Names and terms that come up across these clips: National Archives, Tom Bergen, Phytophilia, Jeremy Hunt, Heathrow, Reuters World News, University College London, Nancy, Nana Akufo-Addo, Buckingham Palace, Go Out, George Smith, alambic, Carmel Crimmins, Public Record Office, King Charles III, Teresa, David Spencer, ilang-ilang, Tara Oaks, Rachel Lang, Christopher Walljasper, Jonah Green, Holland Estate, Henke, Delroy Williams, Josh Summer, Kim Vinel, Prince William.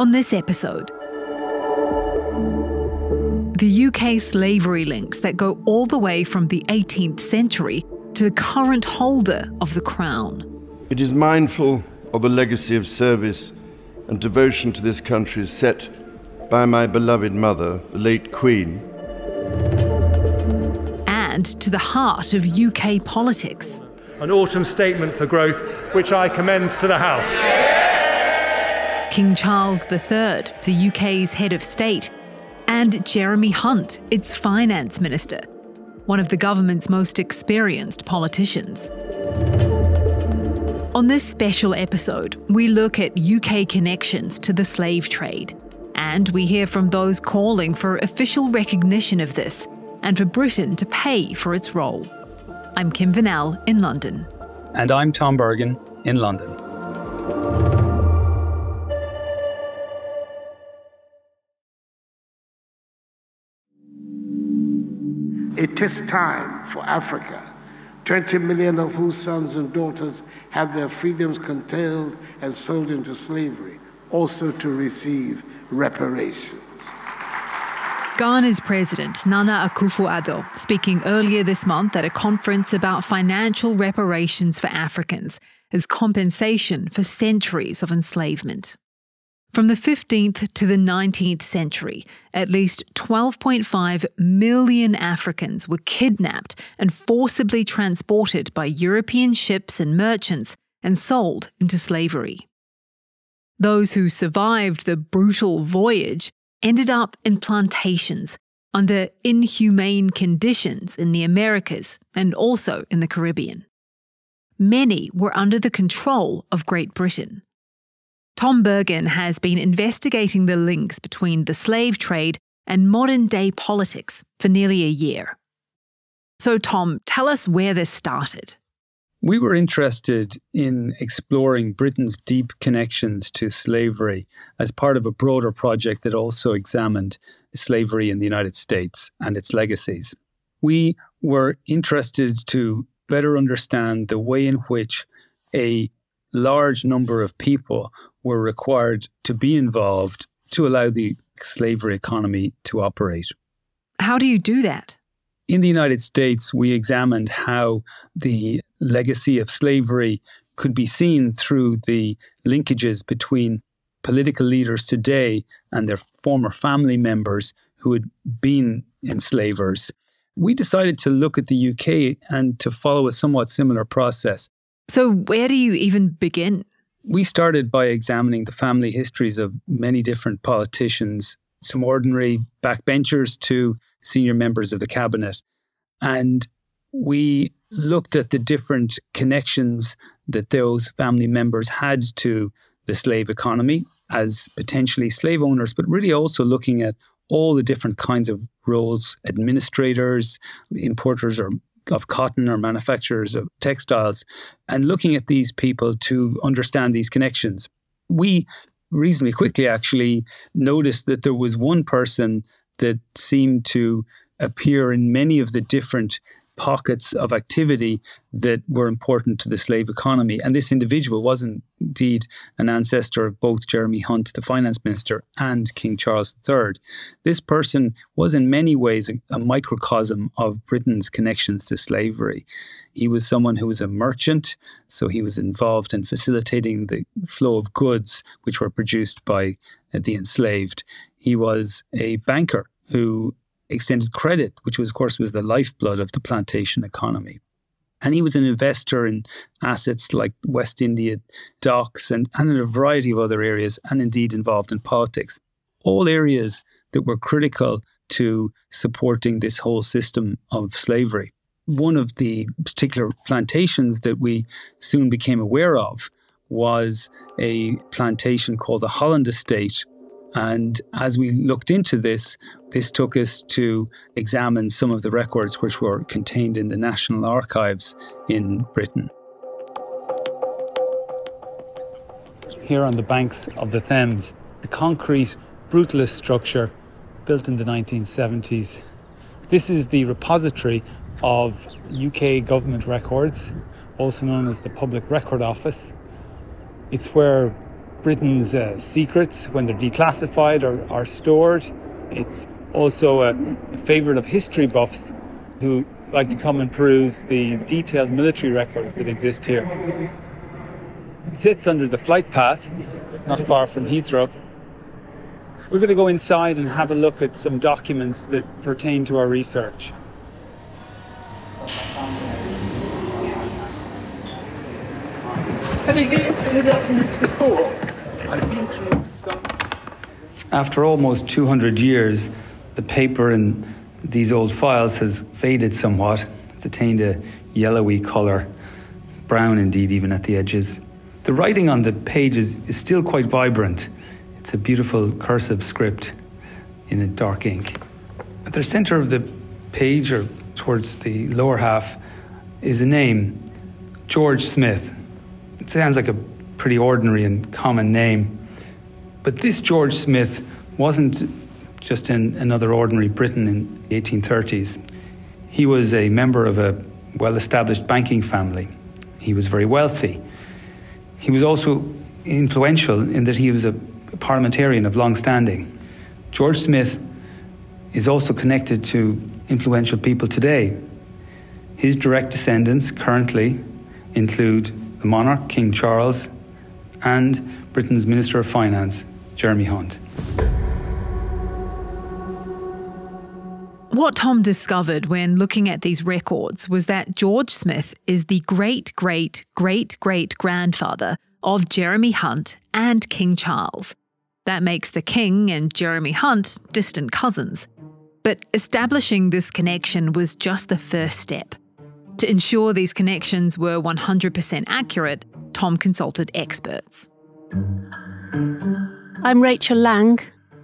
on this episode. The UK slavery links that go all the way from the 18th century to the current holder of the crown. It is mindful of a legacy of service and devotion to this country set by my beloved mother, the late Queen. And to the heart of UK politics. An autumn statement for growth, which I commend to the House. King Charles III, the UK's head of state, and Jeremy Hunt, its finance minister, one of the government's most experienced politicians. On this special episode, we look at UK connections to the slave trade, and we hear from those calling for official recognition of this and for Britain to pay for its role. I'm Kim Vinel in London. And I'm Tom Bergen in London. It is time for Africa, 20 million of whose sons and daughters have their freedoms curtailed and sold into slavery, also to receive reparations. Ghana's president, Nana Akufo-Addo, speaking earlier this month at a conference about financial reparations for Africans as compensation for centuries of enslavement. From the 15th to the 19th century, at least 12.5 million Africans were kidnapped and forcibly transported by European ships and merchants and sold into slavery. Those who survived the brutal voyage ended up in plantations under inhumane conditions in the Americas and also in the Caribbean. Many were under the control of Great Britain. Tom Bergen has been investigating the links between the slave trade and modern-day politics for nearly a year. So, Tom, tell us where this started. We were interested in exploring Britain's deep connections to slavery as part of a broader project that also examined slavery in the United States and its legacies. We were interested to better understand the way in which a large number of people were required to be involved to allow the slavery economy to operate. How do you do that? In the United States, we examined how the legacy of slavery could be seen through the linkages between political leaders today and their former family members who had been enslavers. We decided to look at the UK and to follow a somewhat similar process. So where do you even begin? We started by examining the family histories of many different politicians, some ordinary backbenchers to senior members of the cabinet. And we looked at the different connections that those family members had to the slave economy as potentially slave owners, but really also looking at all the different kinds of roles, administrators, importers of cotton or manufacturers of textiles, and looking at these people to understand these connections. We reasonably quickly actually noticed that there was one person that seemed to appear in many of the different pockets of activity that were important to the slave economy. And this individual was indeed an ancestor of both Jeremy Hunt, the finance minister, and King Charles III. This person was in many ways a microcosm of Britain's connections to slavery. He was someone who was a merchant, so he was involved in facilitating the flow of goods which were produced by the enslaved. He was a banker who extended credit, which was, of course, was the lifeblood of the plantation economy. And he was an investor in assets like West India docks and in a variety of other areas, and indeed involved in politics. All areas that were critical to supporting this whole system of slavery. One of the particular plantations that we soon became aware of was a plantation called the Holland Estate. And as we looked into this, this took us to examine some of the records which were contained in the National Archives in Britain. Here on the banks of the Thames, the concrete brutalist structure built in the 1970s. This is the repository of UK government records, also known as the Public Record Office. It's where Britain's secrets when they're declassified are stored. It's also a favourite of history buffs who like to come and peruse the detailed military records that exist here. It sits under the flight path, not far from Heathrow. We're going to go inside and have a look at some documents that pertain to our research. Have you been through the documents before? I've been through some. After almost 200 years, the paper in these old files has faded somewhat. It's attained a yellowy colour, brown indeed, even at the edges. The writing on the pages is still quite vibrant. It's a beautiful cursive script in a dark ink. At the centre of the page, or towards the lower half, is a name, George Smith. It sounds like a pretty ordinary and common name, but this George Smith wasn't just in another ordinary Briton in the 1830s. He was a member of a well-established banking family. He was very wealthy. He was also influential in that he was a parliamentarian of long standing. George Smith is also connected to influential people today. His direct descendants currently include the monarch, King Charles, and Britain's Minister of Finance, Jeremy Hunt. What Tom discovered when looking at these records was that George Smith is the great-great-great-great-grandfather of Jeremy Hunt and King Charles. That makes the King and Jeremy Hunt distant cousins. But establishing this connection was just the first step. To ensure these connections were 100% accurate, Tom consulted experts. I'm Rachel Lang.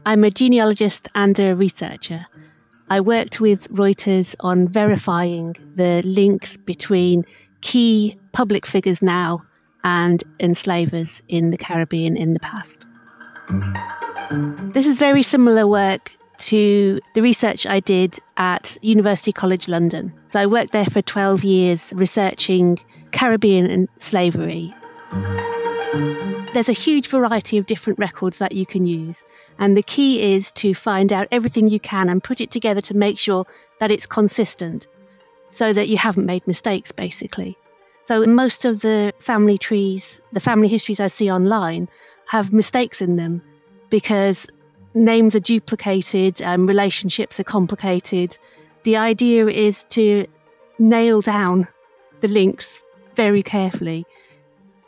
I'm a genealogist and a researcher. I worked with Reuters on verifying the links between key public figures now and enslavers in the Caribbean in the past. This is very similar work to the research I did at University College London. So I worked there for 12 years researching Caribbean and slavery. There's a huge variety of different records that you can use, and the key is to find out everything you can and put it together to make sure that it's consistent so that you haven't made mistakes, basically. So most of the family trees, the family histories I see online, have mistakes in them because names are duplicated, relationships are complicated. The idea is to nail down the links very carefully.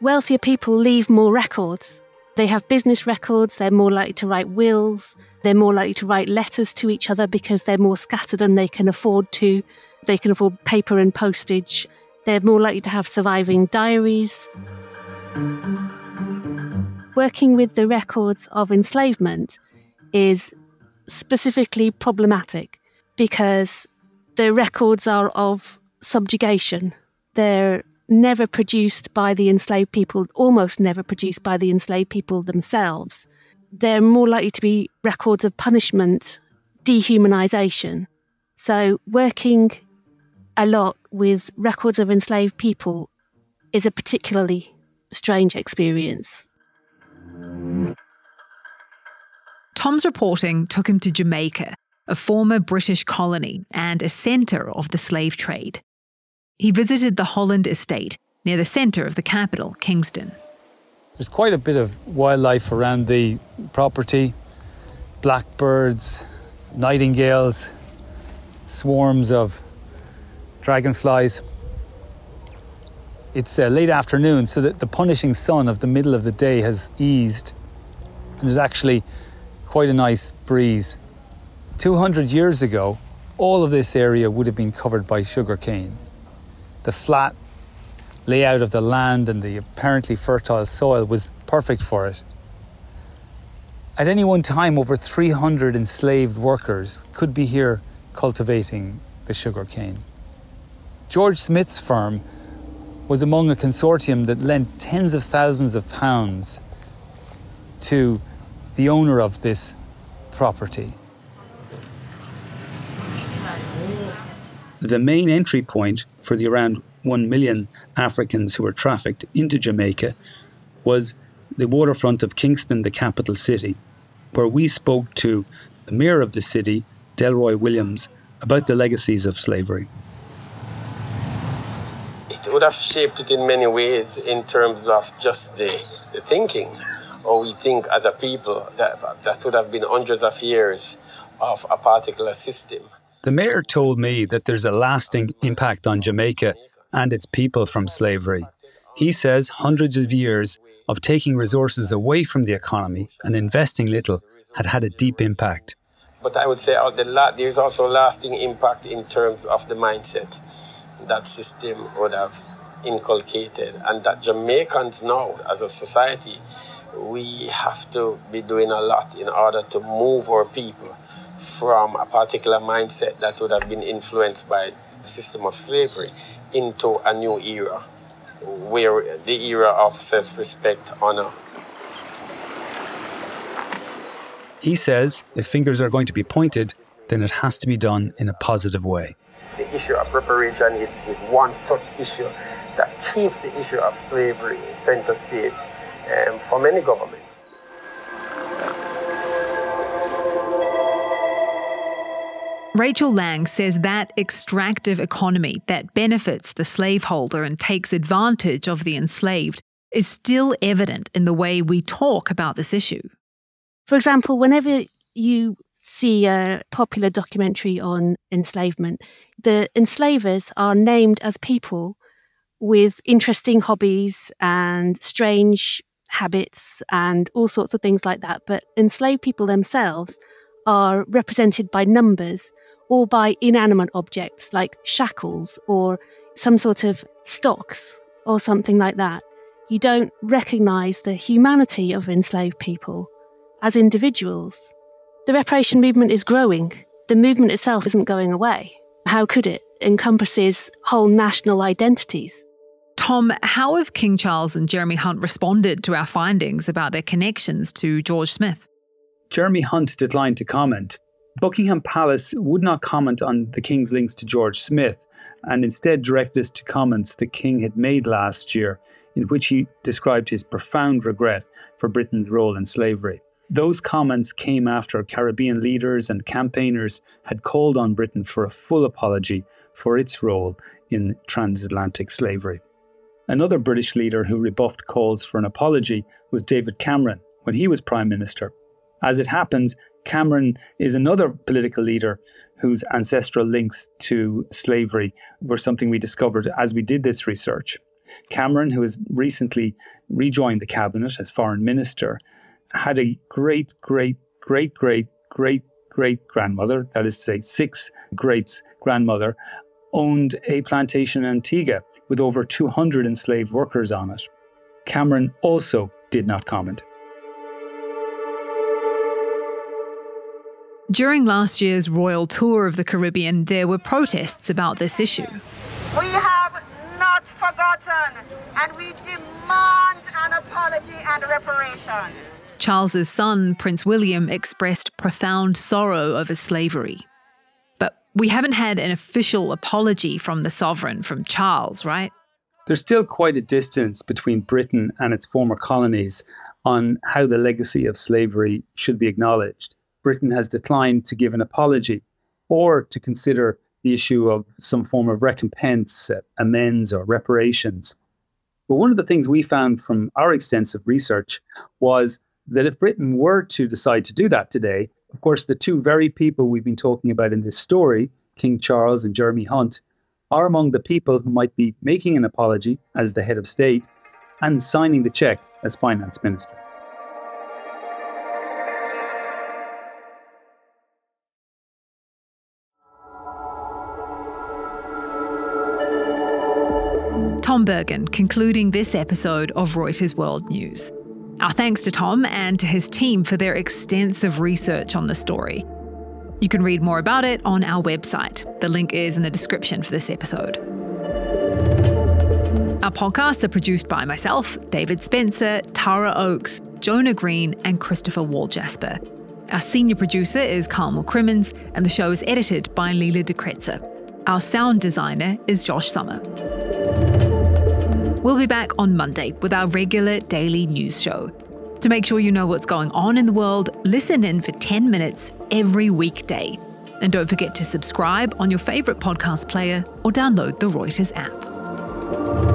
Wealthier people leave more records. They have business records, they're more likely to write wills, they're more likely to write letters to each other because they're more scattered than they can afford to. They can afford paper and postage. They're more likely to have surviving diaries. Working with the records of enslavement is specifically problematic because the records are of subjugation. They're never produced by the enslaved people, almost never produced by the enslaved people themselves. They're more likely to be records of punishment, dehumanisation. So working a lot with records of enslaved people is a particularly strange experience. Tom's reporting took him to Jamaica, a former British colony and a centre of the slave trade. He visited the Holland Estate, near the centre of the capital, Kingston. There's quite a bit of wildlife around the property. Blackbirds, nightingales, swarms of dragonflies. It's late afternoon, so that the punishing sun of the middle of the day has eased. And there's actually quite a nice breeze. 200 years ago, all of this area would have been covered by sugar cane. The flat layout of the land and the apparently fertile soil was perfect for it. At any one time, over 300 enslaved workers could be here cultivating the sugar cane. George Smith's firm was among a consortium that lent tens of thousands of pounds to the owner of this property. The main entry point for the around 1 million Africans who were trafficked into Jamaica was the waterfront of Kingston, the capital city, where we spoke to the mayor of the city, Delroy Williams, about the legacies of slavery. It would have shaped it in many ways in terms of just the thinking, or we think as a people, that would have been hundreds of years of a particular system. The mayor told me that there's a lasting impact on Jamaica and its people from slavery. He says hundreds of years of taking resources away from the economy and investing little had a deep impact. But I would say there's also lasting impact in terms of the mindset that system would have inculcated, and that Jamaicans now, as a society, we have to be doing a lot in order to move our people from a particular mindset that would have been influenced by the system of slavery into a new era, where the era of self-respect, honor. He says if fingers are going to be pointed, then it has to be done in a positive way. The issue of reparation is one such issue that keeps the issue of slavery center stage for many governments. Rachel Lang says that extractive economy that benefits the slaveholder and takes advantage of the enslaved is still evident in the way we talk about this issue. For example, whenever you see a popular documentary on enslavement, the enslavers are named as people with interesting hobbies and strange habits and all sorts of things like that. But enslaved people themselves are represented by numbers or by inanimate objects like shackles or some sort of stocks or something like that. You don't recognise the humanity of enslaved people as individuals. The reparation movement is growing. The movement itself isn't going away. How could it? Encompasses whole national identities. Tom, how have King Charles and Jeremy Hunt responded to our findings about their connections to George Smith? Jeremy Hunt declined to comment. Buckingham Palace would not comment on the King's links to George Smith, and instead directed us to comments the King had made last year, in which he described his profound regret for Britain's role in slavery. Those comments came after Caribbean leaders and campaigners had called on Britain for a full apology for its role in transatlantic slavery. Another British leader who rebuffed calls for an apology was David Cameron when he was Prime Minister. As it happens, Cameron is another political leader whose ancestral links to slavery were something we discovered as we did this research. Cameron, who has recently rejoined the cabinet as foreign minister, had a great-great-great-great-great-grandmother, that is to say, six greats grandmother, owned a plantation in Antigua with over 200 enslaved workers on it. Cameron also did not comment. During last year's royal tour of the Caribbean, there were protests about this issue. We have not forgotten, and we demand an apology and reparations. Charles's son, Prince William, expressed profound sorrow over slavery. But we haven't had an official apology from the sovereign, from Charles, right? There's still quite a distance between Britain and its former colonies on how the legacy of slavery should be acknowledged. Britain has declined to give an apology or to consider the issue of some form of recompense, amends or reparations. But one of the things we found from our extensive research was that if Britain were to decide to do that today, of course, the two very people we've been talking about in this story, King Charles and Jeremy Hunt, are among the people who might be making an apology as the head of state and signing the cheque as finance minister. Tom Bergen, concluding this episode of Reuters World News. Our thanks to Tom and to his team for their extensive research on the story. You can read more about it on our website. The link is in the description for this episode. Our podcasts are produced by myself, David Spencer, Tara Oaks, Jonah Green and Christopher Walljasper. Our senior producer is Carmel Crimmins and the show is edited by Leela de Kretzer. Our sound designer is Josh Summer. We'll be back on Monday with our regular daily news show. To make sure you know what's going on in the world, listen in for 10 minutes every weekday. And don't forget to subscribe on your favourite podcast player or download the Reuters app.